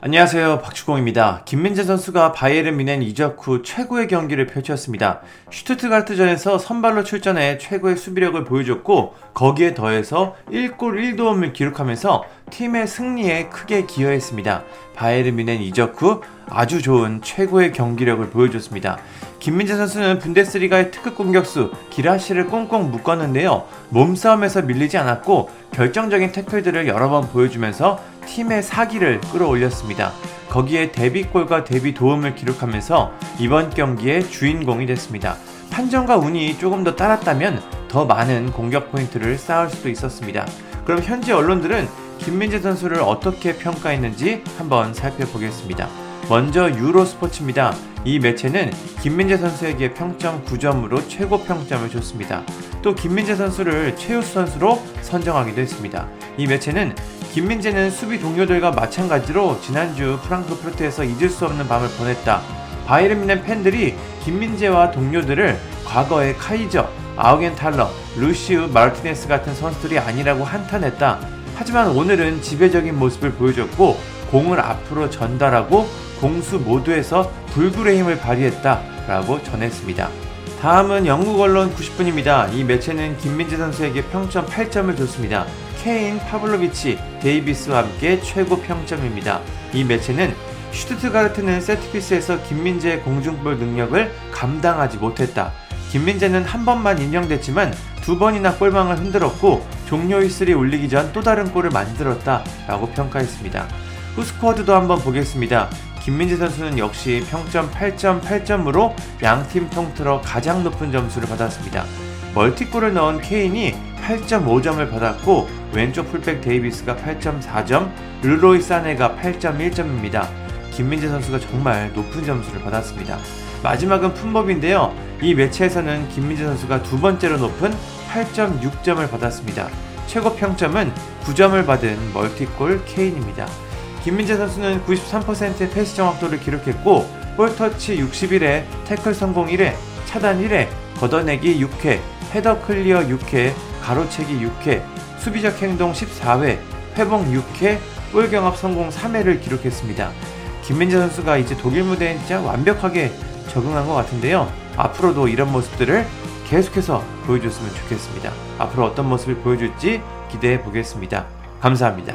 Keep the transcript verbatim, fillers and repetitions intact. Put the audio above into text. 안녕하세요, 박축공입니다. 김민재 선수가 바이에른 뮌헨 이적 후 최고의 경기를 펼쳤습니다. 슈투트가르트전에서 선발로 출전해 최고의 수비력을 보여줬고 거기에 더해서 일 골 일 도움을 기록하면서 팀의 승리에 크게 기여했습니다. 바이에른 뮌헨 이적 후 아주 좋은 최고의 경기력을 보여줬습니다. 김민재 선수는 분데스리가의 특급 공격수 기라시를 꽁꽁 묶었는데요. 몸싸움에서 밀리지 않았고 결정적인 태클들을 여러 번 보여주면서 팀의 사기를 끌어올렸습니다. 거기에 데뷔골과 데뷔 도움을 기록하면서 이번 경기의 주인공이 됐습니다. 판정과 운이 조금 더 따랐다면 더 많은 공격 포인트를 쌓을 수도 있었습니다. 그럼 현지 언론들은 김민재 선수를 어떻게 평가했는지 한번 살펴보겠습니다. 먼저 유로스포츠입니다. 이 매체는 김민재 선수에게 평점 구 점으로 최고 평점을 줬습니다. 또 김민재 선수를 최우수 선수로 선정하기도 했습니다. 이 매체는 김민재는 수비 동료들과 마찬가지로 지난주 프랑크푸르트에서 잊을 수 없는 밤을 보냈다. 바이에른 뮌헨 팬들이 김민재와 동료들을 과거의 카이저, 아우겐탈러, 루시우, 마르티네스 같은 선수들이 아니라고 한탄했다. 하지만 오늘은 지배적인 모습을 보여줬고 공을 앞으로 전달하고 공수 모두에서 불굴의 힘을 발휘했다 라고 전했습니다. 다음은 영국 언론 구십 분입니다. 이 매체는 김민재 선수에게 평점 팔 점을 줬습니다. 케인, 파블로비치, 데이비스와 함께 최고 평점입니다. 이 매체는 슈투트가르트는 세트피스에서 김민재의 공중볼 능력을 감당하지 못했다. 김민재는 한 번만 인정됐지만 두 번이나 골망을 흔들었고 종료 휘슬이 울리기 전 또 다른 골을 만들었다 라고 평가했습니다. 후스쿼드도 한번 보겠습니다. 김민재 선수는 역시 평점 팔 점 팔 점으로 양팀 통틀어 가장 높은 점수를 받았습니다. 멀티골을 넣은 케인이 팔 점 오 점을 받았고 왼쪽 풀백 데이비스가 팔 점 사 점, 르로이 사네가 팔 점 일 점입니다. 김민재 선수가 정말 높은 점수를 받았습니다. 마지막은 푼법인데요. 이 매체에서는 김민재 선수가 두 번째로 높은 팔 점 육 점을 받았습니다. 최고 평점은 구 점을 받은 멀티골 케인입니다. 김민재 선수는 구십삼 퍼센트의 패스 정확도를 기록했고 볼터치 육십일 회, 태클 성공 일 회, 차단 일 회, 걷어내기 육 회, 헤더 클리어 육 회, 가로채기 육 회, 수비적 행동 십사 회, 회복 육 회, 골 경합 성공 삼 회를 기록했습니다. 김민재 선수가 이제 독일 무대에 진짜 완벽하게 적응한 것 같은데요. 앞으로도 이런 모습들을 계속해서 보여줬으면 좋겠습니다. 앞으로 어떤 모습을 보여줄지 기대해 보겠습니다. 감사합니다.